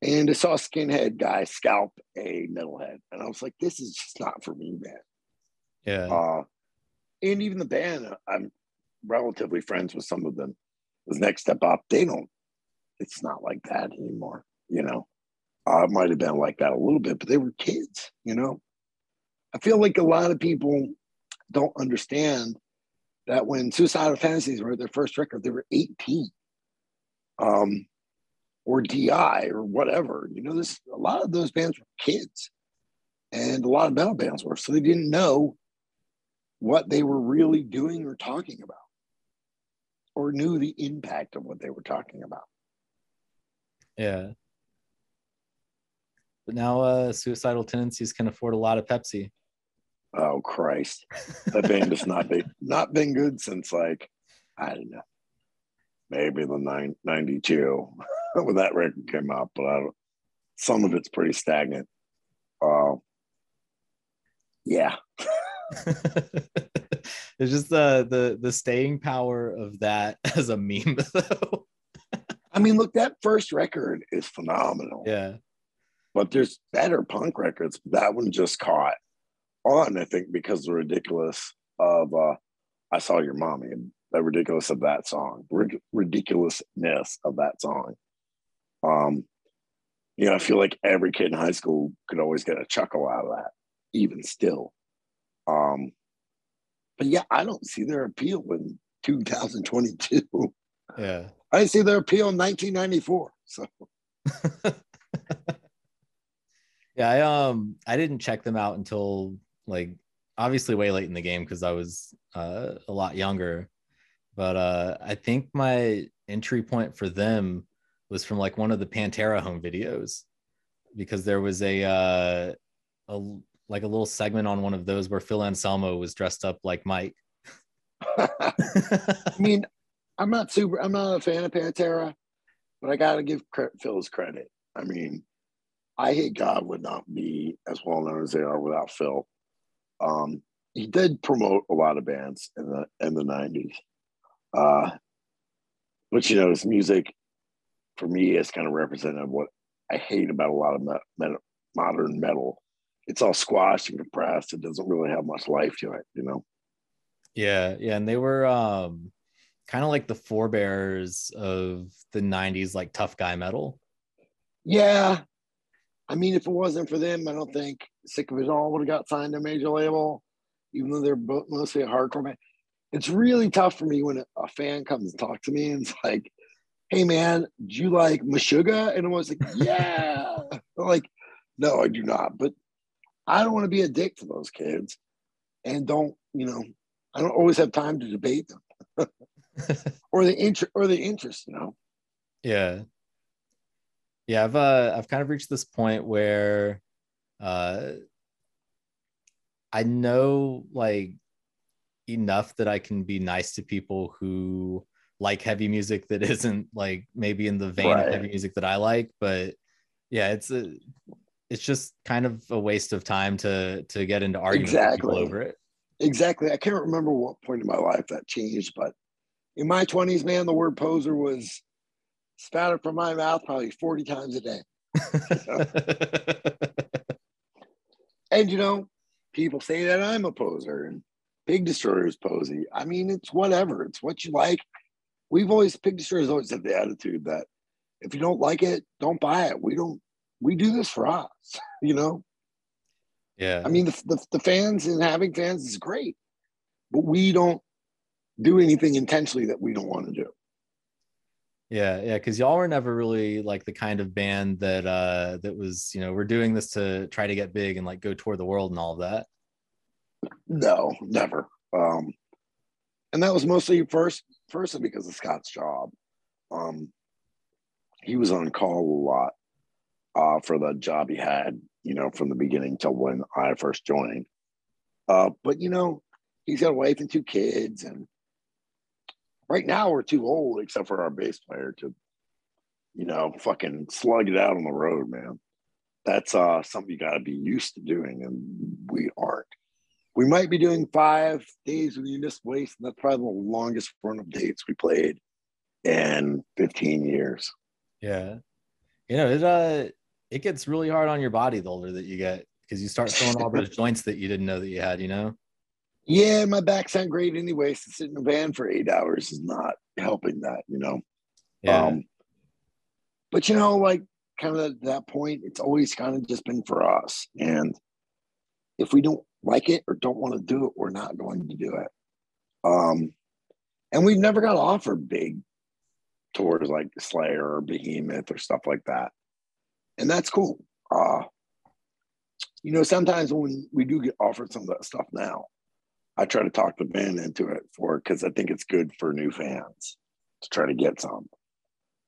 And I saw a skinhead guy scalp a metalhead, and I was like, this is just not for me, man. Yeah. Uh, and even the band, I'm relatively friends with some of them, the Next Step Up, they don't, it's not like that anymore, you know. Uh, it might have been like that a little bit, but they were kids, you know. I feel like a lot of people don't understand that when Suicidal Tendencies were their first record, they were eighteen, um, or D I or whatever, you know. This, a lot of those bands were kids, and a lot of metal bands were, so they didn't know what they were really doing or talking about, or knew the impact of what they were talking about. Yeah. But now uh, Suicidal Tendencies can afford a lot of Pepsi. Oh, Christ. That band has not been, not been good since, like, I don't know, maybe the nine, ninety-two when that record came out, but I don't, some of it's pretty stagnant. Uh, yeah. It's just the the the staying power of that as a meme though. I mean, look, that first record is phenomenal. Yeah, but there's better punk records. That one just caught on, I think, because of the ridiculous of uh I Saw Your Mommy, and the ridiculous of that song, rid- ridiculousness of that song. Um, you know, I feel like every kid in high school could always get a chuckle out of that, even still. Um, but yeah, I don't see their appeal in two thousand twenty-two. Yeah, I see their appeal in nineteen ninety-four. So. Yeah, I um I didn't check them out until like obviously way late in the game because I was uh, a lot younger, but uh, I think my entry point for them was from like one of the Pantera home videos, because there was a uh, a like a little segment on one of those where Phil Anselmo was dressed up like Mike. I mean, I'm not super. I'm not a fan of Pantera, but I gotta give Phil's credit. I mean, I Hate God would not be as well known as they are without Phil. Um, he did promote a lot of bands in the in the nineties, uh, but you know, his music for me is kind of representative of what I hate about a lot of me- me- modern metal. It's all squashed and compressed. It doesn't really have much life to it, you know. Yeah, yeah, and they were um, kind of like the forebears of the nineties, like tough guy metal. Yeah. I mean, if it wasn't for them, I don't think Sick of It All would have got signed to a major label, even though they're both mostly a hardcore band. It's really tough for me when a fan comes and talks to me and it's like, hey, man, do you like Meshuggah? And I was like, yeah. I'm like, no, I do not. But I don't want to be a dick to those kids. And don't, you know, I don't always have time to debate them. or the inter- or the interest, you know? Yeah. Yeah, I've uh, I've kind of reached this point where uh, I know like enough that I can be nice to people who like heavy music that isn't like maybe in the vein right. of heavy music that I like. But yeah, it's a, it's just kind of a waste of time to to get into arguments exactly. with people over it. Exactly. I can't remember what point in my life that changed, but in my twenties, man, the word poser was spat it from my mouth probably forty times a day. You know? And, you know, people say that I'm a poser and Pig Destroyer is posy. I mean, it's whatever. It's what you like. We've always, Pig Destroyer has always had the attitude that if you don't like it, don't buy it. We don't, we do this for us, you know? Yeah. I mean, the, the, the fans and having fans is great, but we don't do anything intentionally that we don't want to do. Yeah, yeah, because y'all were never really like the kind of band that uh, that was, you know, we're doing this to try to get big and like go tour the world and all of that. No, never. Um, and that was mostly first, firstly because of Scott's job. Um, he was on call a lot uh, for the job he had, you know, from the beginning till when I first joined. Uh, but you know, he's got a wife and two kids, and right now we're too old, except for our bass player, to, you know, fucking slug it out on the road, man. That's uh, something you got to be used to doing, and we aren't. We might be doing five days with Eunice Waste, and that's probably the longest run of dates we played in fifteen years. Yeah, you know it. Uh, it gets really hard on your body the older that you get, because you start feeling all those joints that you didn't know that you had, you know. Yeah, my back's not great anyway, so sitting in a van for eight hours is not helping that, you know? Yeah. Um, but, you know, like, kind of at that point, it's always kind of just been for us. And if we don't like it or don't want to do it, we're not going to do it. Um, and we've never got offered big tours like Slayer or Behemoth or stuff like that. And that's cool. Uh, you know, sometimes when we do get offered some of that stuff now, I try to talk the band into it for because I think it's good for new fans to try to get some.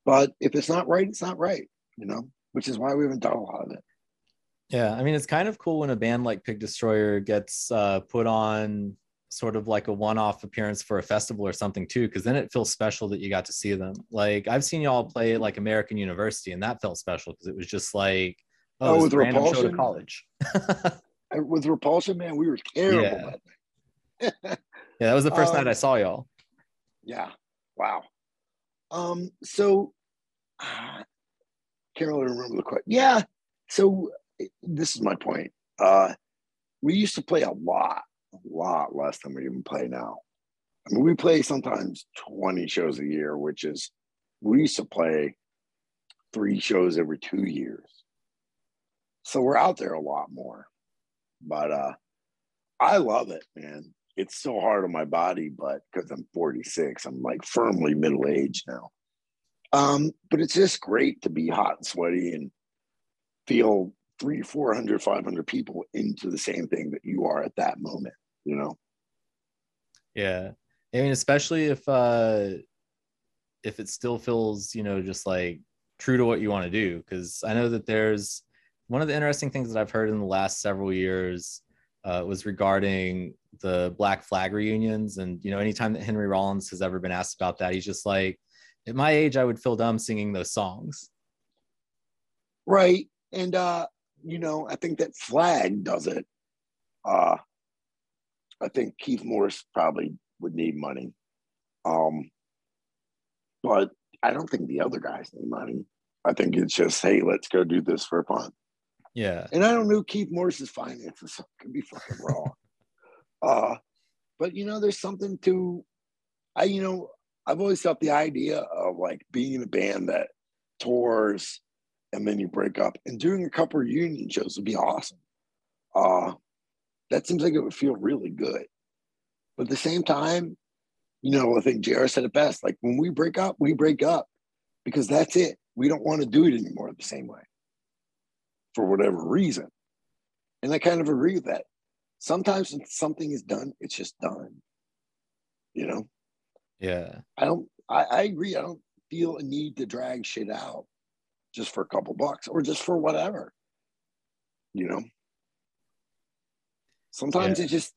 But if it's not right, it's not right, you know, which is why we haven't done a lot of it. Yeah, I mean, it's kind of cool when a band like Pig Destroyer gets uh, put on sort of like a one-off appearance for a festival or something too, because then it feels special that you got to see them. Like, I've seen y'all play like American University, and that felt special because it was just like, oh, oh with Repulsion to college. With Repulsion, man, we were terrible. Yeah. Yeah, that was the first um, night I saw y'all. Yeah, wow. Um, so uh, can't really remember the question. Yeah, so this is my point. Uh, we used to play a lot, a lot less than we even play now. I mean, we play sometimes twenty shows a year, which is, we used to play three shows every two years. So we're out there a lot more. But uh, I love it, man. It's so hard on my body, but because I'm forty-six, I'm like firmly middle-aged now. Um, but it's just great to be hot and sweaty and feel three, four hundred, five hundred people into the same thing that you are at that moment, you know? Yeah. I mean, especially if, uh, if it still feels, you know, just like true to what you want to do. Cause I know that there's one of the interesting things that I've heard in the last several years uh, was regarding the Black Flag reunions. And, you know, anytime that Henry Rollins has ever been asked about that, he's just like, at my age, I would feel dumb singing those songs. Right. And, uh, you know, I think that Flag does it. Uh, I think Keith Morris probably would need money. Um, but I don't think the other guys need money. I think it's just, hey, let's go do this for fun. Yeah. And I don't know Keith Morris's finances, so it could be fucking wrong. uh, but, you know, there's something to, I, you know, I've always thought the idea of like being in a band that tours and then you break up and doing a couple of reunion shows would be awesome. Uh, that seems like it would feel really good. But at the same time, you know, I think J R said it best. Like when we break up, we break up because that's it. We don't want to do it anymore the same way for whatever reason. And I kind of agree with that. Sometimes when something is done, it's just done, you know? Yeah, I don't. I, I agree. I don't feel a need to drag shit out just for a couple bucks or just for whatever. You know, sometimes yeah. It just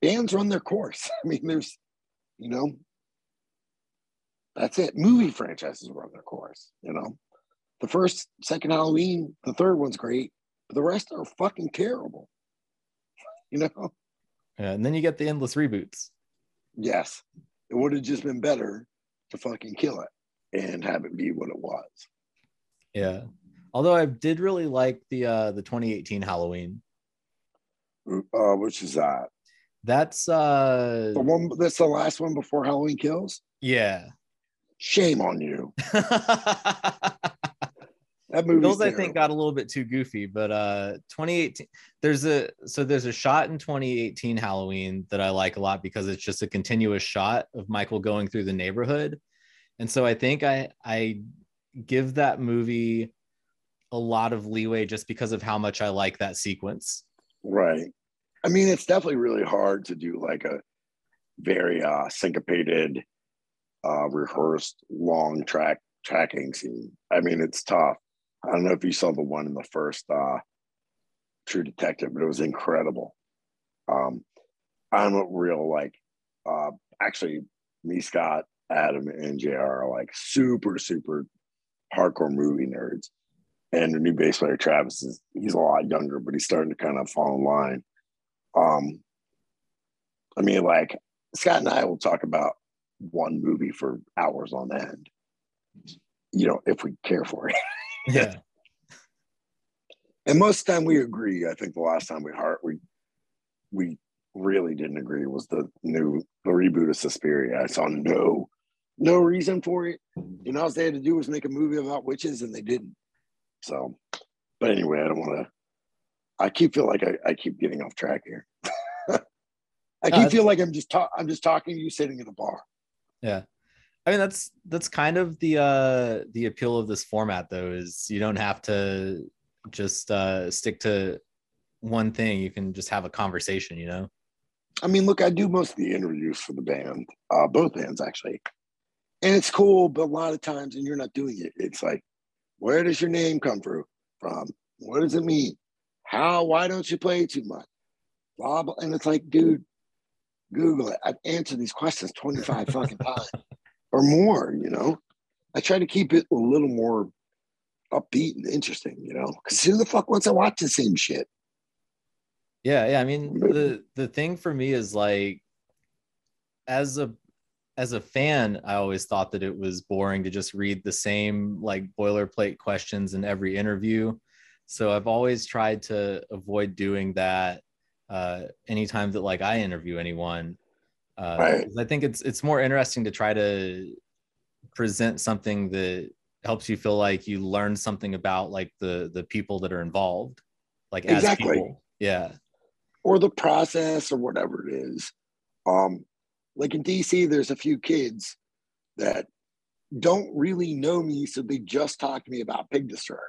bands run their course. I mean, there's, you know, that's it. Movie franchises run their course. You know, the first, second Halloween, the third one's great, but the rest are fucking terrible. You know, yeah, and then you get the endless reboots. Yes. It would have just been better to fucking kill it and have it be what it was. Yeah. Although I did really like the uh, the twenty eighteen Halloween. Uh, which is that? That's uh, the one. That's the last one before Halloween Kills. Yeah. Shame on you. That movie. Those terrible. I think got a little bit too goofy, but uh, twenty eighteen. There's a so there's a shot in twenty eighteen Halloween that I like a lot because it's just a continuous shot of Michael going through the neighborhood, and so I think I I give that movie a lot of leeway just because of how much I like that sequence. Right. I mean, it's definitely really hard to do like a very uh, syncopated, uh, rehearsed long track tracking scene. I mean, it's tough. I don't know if you saw the one in the first uh, True Detective, but it was incredible. Um, I'm a real, like, uh, actually, me, Scott, Adam, and J R are, like, super, super hardcore movie nerds. And the new bass player, Travis, is he's a lot younger, but he's starting to kind of fall in line. Um, I mean, like, Scott and I will talk about one movie for hours on end, you know, if we care for it. Yeah, and most of the time we agree. I think the last time we heart we we really didn't agree was the new the reboot of Suspiria. I saw no no reason for it, and all they had to do was make a movie about witches, and they didn't. So, but anyway, I don't want to. I keep feel like I, I keep getting off track here. I keep uh, feel like I'm just ta- I'm just talking to you sitting at a bar. Yeah. I mean, that's that's kind of the uh, the appeal of this format, though, is you don't have to just uh, stick to one thing. You can just have a conversation, you know? I mean, look, I do most of the interviews for the band, uh, both bands, actually. And it's cool, but a lot of times, and you're not doing it, it's like, where does your name come from? What does it mean? How? Why don't you play too much? Blah, blah. And it's like, dude, Google it. I've answered these questions twenty-five fucking times. Or more, you know. I try to keep it a little more upbeat and interesting, you know, because who the fuck wants to watch the same shit? Yeah, yeah. I mean, the the thing for me is like, as a as a fan, I always thought that it was boring to just read the same like boilerplate questions in every interview. So I've always tried to avoid doing that uh, anytime that like I interview anyone. Uh, right. I think it's it's more interesting to try to present something that helps you feel like you learned something about like the the people that are involved, like exactly. as people. Yeah. Or the process or whatever it is. Um, like in D C, there's a few kids that don't really know me, so they just talked to me about Pig Destroyer.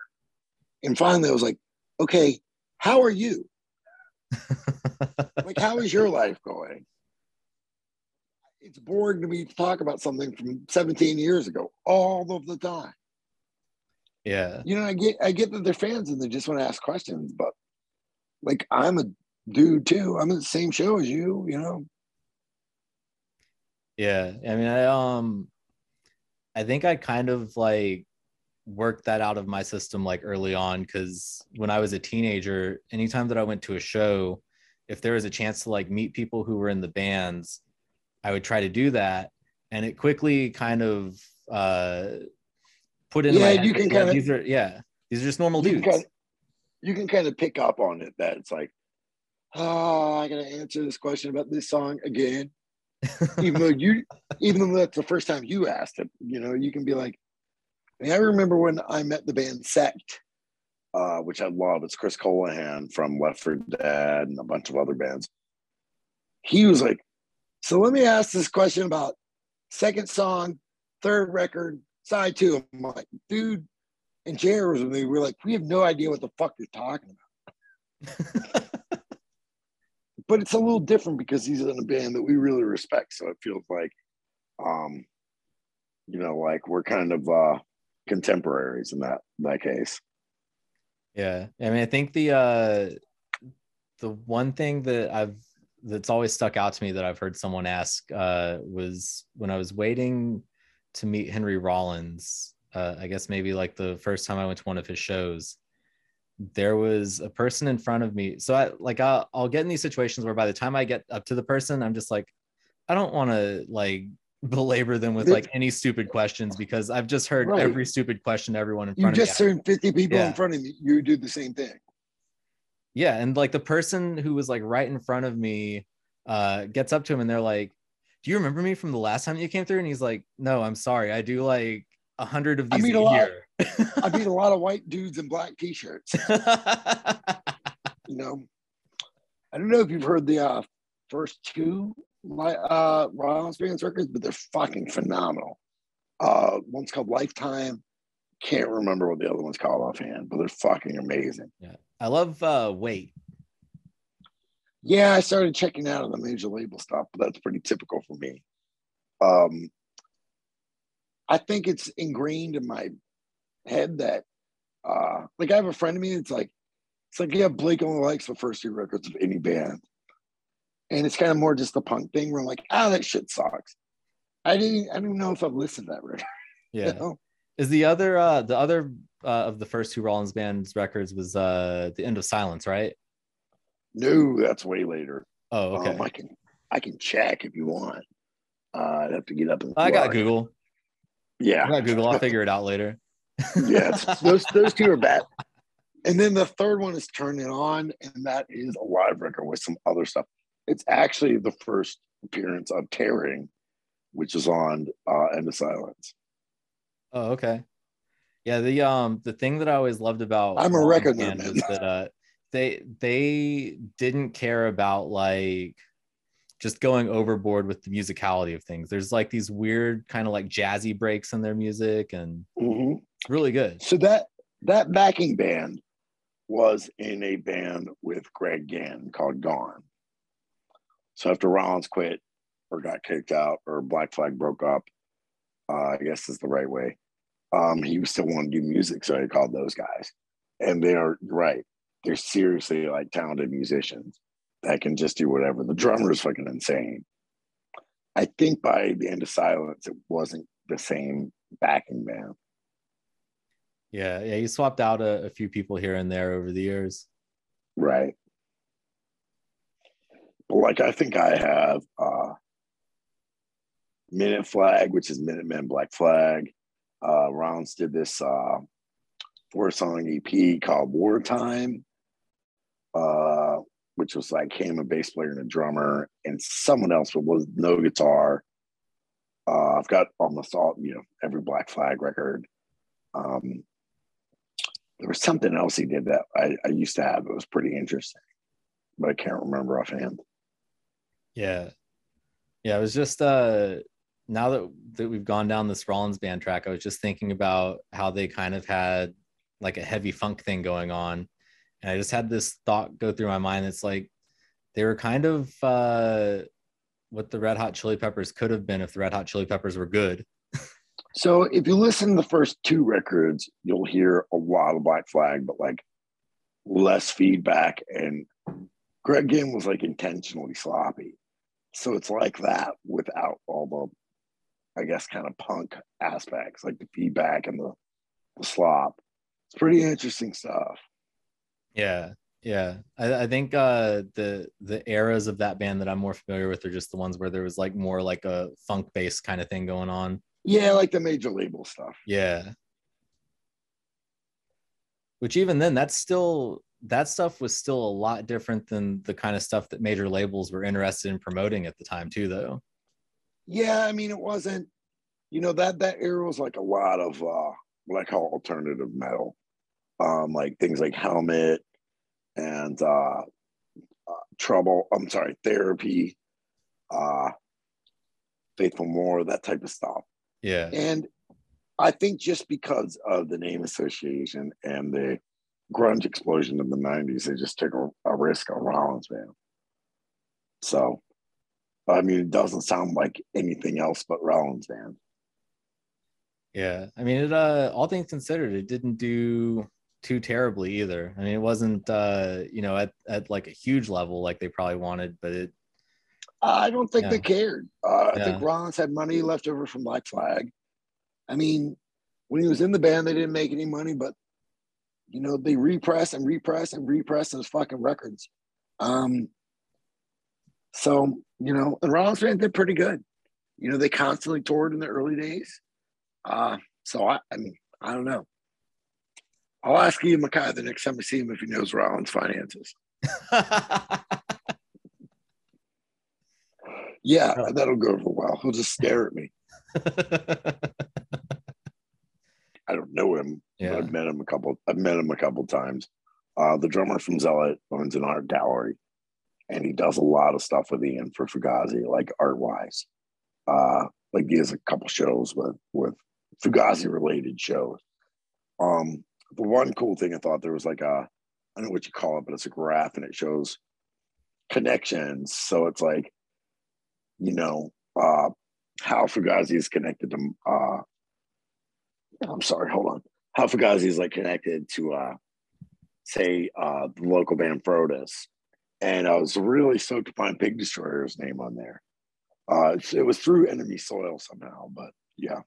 And finally, I was like, okay, how are you? Like, how is your life going? It's boring to me to talk about something from seventeen years ago all of the time. Yeah. You know, I get I get that they're fans and they just want to ask questions, but like, I'm a dude too. I'm in the same show as you, you know? Yeah. I mean, I, um, I think I kind of like worked that out of my system like early on. Cause when I was a teenager, anytime that I went to a show, if there was a chance to like meet people who were in the bands, I would try to do that, and it quickly kind of uh, put in. Yeah, my you can kind of. These are, yeah, these are just normal dudes. Can kind of, you can kind of pick up on it that it's like, oh, I gotta answer this question about this song again, even though you, even though that's the first time you asked it. You know, you can be like, I mean, I remember when I met the band Sect, uh, which I love. It's Chris Colahan from Left four Dead and a bunch of other bands. He was like, so let me ask this question about second song, third record, side two. I'm like, dude, and Jared was with me. We were like, we have no idea what the fuck you're talking about. But it's a little different because he's in a band that we really respect. So it feels like, um, you know, like we're kind of uh, contemporaries in that, in that case. Yeah. I mean, I think the uh, the one thing that I've, that's always stuck out to me that I've heard someone ask uh, was when I was waiting to meet Henry Rollins, uh, I guess maybe like the first time I went to one of his shows, there was a person in front of me. So I like, I'll, I'll get in these situations where by the time I get up to the person, I'm just like, I don't want to like belabor them with like any stupid questions because I've just heard right. every stupid question everyone in front you of me. You just heard fifty people yeah. in front of me. You do the same thing. Yeah, and like the person who was like right in front of me uh, gets up to him and they're like, do you remember me from the last time you came through? And he's like, no, I'm sorry. I do like a hundred of these a year. I meet a lot of white dudes in black t-shirts. You know, I don't know if you've heard the uh, first two uh, Rollins Bands records, but they're fucking phenomenal. Uh, one's called Lifetime. Can't remember what the other one's called offhand, but they're fucking amazing. Yeah. I love uh, Wait. Yeah, I started checking out on the major label stuff, but that's pretty typical for me. Um, I think it's ingrained in my head that, uh, like, I have a friend of mine. It's like, it's like, yeah, Blake only likes the first two records of any band, and it's kind of more just the punk thing where I'm like, ah, that shit sucks. I didn't, I don't know if I've listened to that record. Yeah. You know? Is the other uh, the other uh, of the first two Rollins Band's records was uh, The End of Silence, right? No, that's way later. Oh, okay. Um, I can I can check if you want. Uh, I'd have to get up and. I got Google. Yeah, I got Google. I'll figure it out later. Yeah, those those two are bad. And then the third one is Turn It On, and that is a live record with some other stuff. It's actually the first appearance of Tearing, which is on uh, End of Silence. Oh, okay. Yeah, the um the thing that I always loved about I'm a record man was that uh they they didn't care about like just going overboard with the musicality of things. There's like these weird kind of like jazzy breaks in their music and mm-hmm. it's really good. So that that backing band was in a band with Greg Gann called Gone. So after Rollins quit or got kicked out or Black Flag broke up, uh, I guess is the right way. Um, he still wanted to do music, so he called those guys. And they are right. They're seriously like talented musicians that can just do whatever. The drummer is fucking insane. I think by the End of Silence, it wasn't the same backing band. Yeah, yeah. You swapped out a, a few people here and there over the years. Right. But like, I think I have uh, Minute Flag, which is Minutemen Black Flag. Uh, Rollins did this uh, four-song E P called Wartime. Uh, which was like him, a bass player, and a drummer, and someone else, but was no guitar. Uh, I've got almost all, you know, every Black Flag record. Um, there was something else he did that I, I used to have. It was pretty interesting, but I can't remember offhand. Yeah. Yeah, it was just, uh, now that, that we've gone down this Rollins band track, I was just thinking about how they kind of had like a heavy funk thing going on. And I just had this thought go through my mind. It's like, they were kind of uh, what the Red Hot Chili Peppers could have been if the Red Hot Chili Peppers were good. So if you listen to the first two records, you'll hear a lot of Black Flag, but like less feedback. And Greg Ginn was like intentionally sloppy. So it's like that without all the, I guess, kind of punk aspects, like the feedback and the, the slop. It's pretty interesting stuff. Yeah, yeah. I, I think uh, the the eras of that band that I'm more familiar with are just the ones where there was like more like a funk based kind of thing going on. Yeah, like the major label stuff. Yeah. Which even then, that's still, that stuff was still a lot different than the kind of stuff that major labels were interested in promoting at the time too, though. Yeah, I mean, it wasn't, you know, that that era was like a lot of uh, what I call alternative metal. Um, like things like Helmet and uh, uh, Trouble, I'm sorry, Therapy, uh, Faithful More, that type of stuff. Yeah. And I think just because of the name association and the grunge explosion in the nineties, they just took a, a risk on Rollins band. So, I mean, it doesn't sound like anything else but Rollins band. Yeah. I mean, it, uh, all things considered, it didn't do too terribly either. I mean, it wasn't, uh, you know, at, at like a huge level like they probably wanted, but it. I don't think yeah. they cared. Uh, yeah. I think Rollins had money left over from Black Flag. I mean, when he was in the band, they didn't make any money, but, you know, they repressed and repressed and repressed those fucking records. Um, so, you know, and Rollins band did pretty good. You know, they constantly toured in the early days. Uh, so I, I mean, I don't know. I'll ask you, Makai, the next time we see him if he knows Rollins' finances. Yeah, that'll go over well. He'll just stare at me. I don't know him. Yeah. But I've met him a couple. I've met him a couple times. Uh, the drummer from Zealot owns an art gallery, and he does a lot of stuff with Ian for Fugazi, like art wise. Uh, like he has a couple shows with with Fugazi related shows. Um, the one cool thing I thought there was like a, I don't know what you call it, but it's a graph and it shows connections. So it's like, you know, uh, how Fugazi is connected to, uh, I'm sorry, hold on. How Fugazi is like connected to, uh, say, uh, the local band Frotis. And I was really stoked to find Pig Destroyer's name on there. Uh, it was through Enemy Soil somehow, but yeah.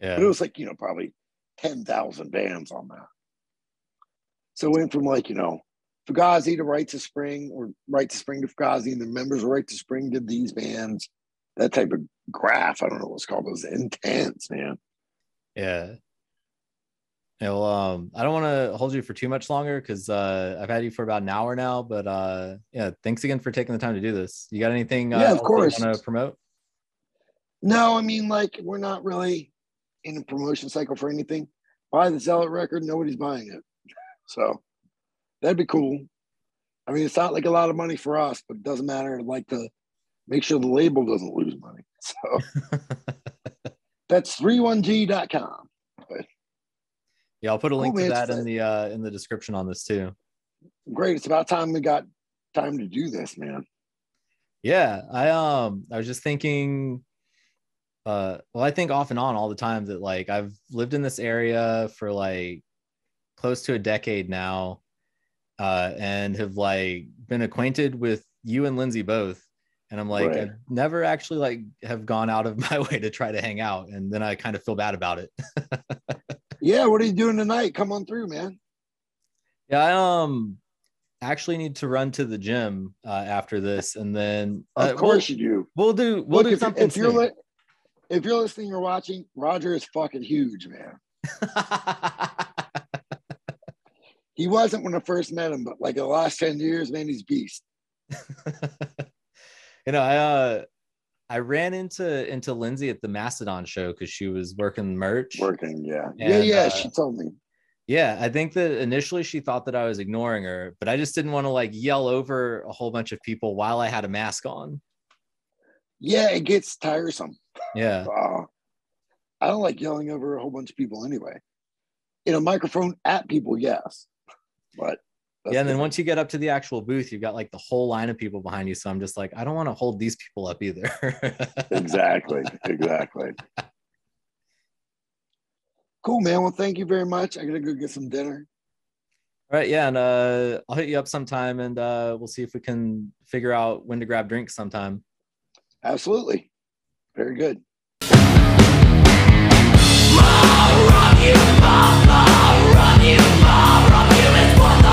Yeah. But it was like, you know, probably ten thousand bands on that. So it went from like, you know, Fugazi to Right to Spring, or Right to Spring to Fugazi, and the members of Right to Spring did these bands, that type of graph. I don't know what's called. It was intense, man. Yeah. Yeah, well, um, I don't want to hold you for too much longer because uh, I've had you for about an hour now. But uh, yeah, thanks again for taking the time to do this. You got anything uh, yeah, of course. you want to promote? No, I mean, like, we're not really in a promotion cycle for anything. Buy the Zealot record. Nobody's buying it. So that'd be cool. I mean, it's not like a lot of money for us, but it doesn't matter. I'd like to make sure the label doesn't lose money. So that's three one G dot com. But yeah, I'll put a link oh, man, to that in the uh, in the description on this too. Great, it's about time we got time to do this, man. Yeah, I um, I was just thinking. Uh, well, I think off and on all the time that like I've lived in this area for like close to a decade now, uh, and have like been acquainted with you and Lindsay both, and I'm like, right. I've never actually like have gone out of my way to try to hang out, and then I kind of feel bad about it. Yeah, what are you doing tonight? Come on through, man. Yeah, I um, actually need to run to the gym uh, after this, and then uh, of course we'll, you do. We'll do. We'll Look, do if, something. If you're li- if you're listening or watching, Roger is fucking huge, man. He wasn't when I first met him, but like the last ten years, man, he's beast. You know, I uh, I ran into into Lindsay at the Mastodon show because she was working merch. Working, yeah. And, yeah, yeah, uh, she told me. Yeah, I think that initially she thought that I was ignoring her, but I just didn't want to like yell over a whole bunch of people while I had a mask on. Yeah, it gets tiresome. Yeah. Uh, I don't like yelling over a whole bunch of people anyway. In a microphone at people, yes. But yeah, and then once you get up to the actual booth, you've got like the whole line of people behind you. So I'm just like, I don't want to hold these people up either. Exactly. Exactly. Cool, man. Well, thank you very much. I gotta go get some dinner. All right, yeah, and uh, I'll hit you up sometime, and uh, we'll see if we can figure out when to grab drinks sometime. Absolutely. Very good. Run you, run you, run you, run you, run you,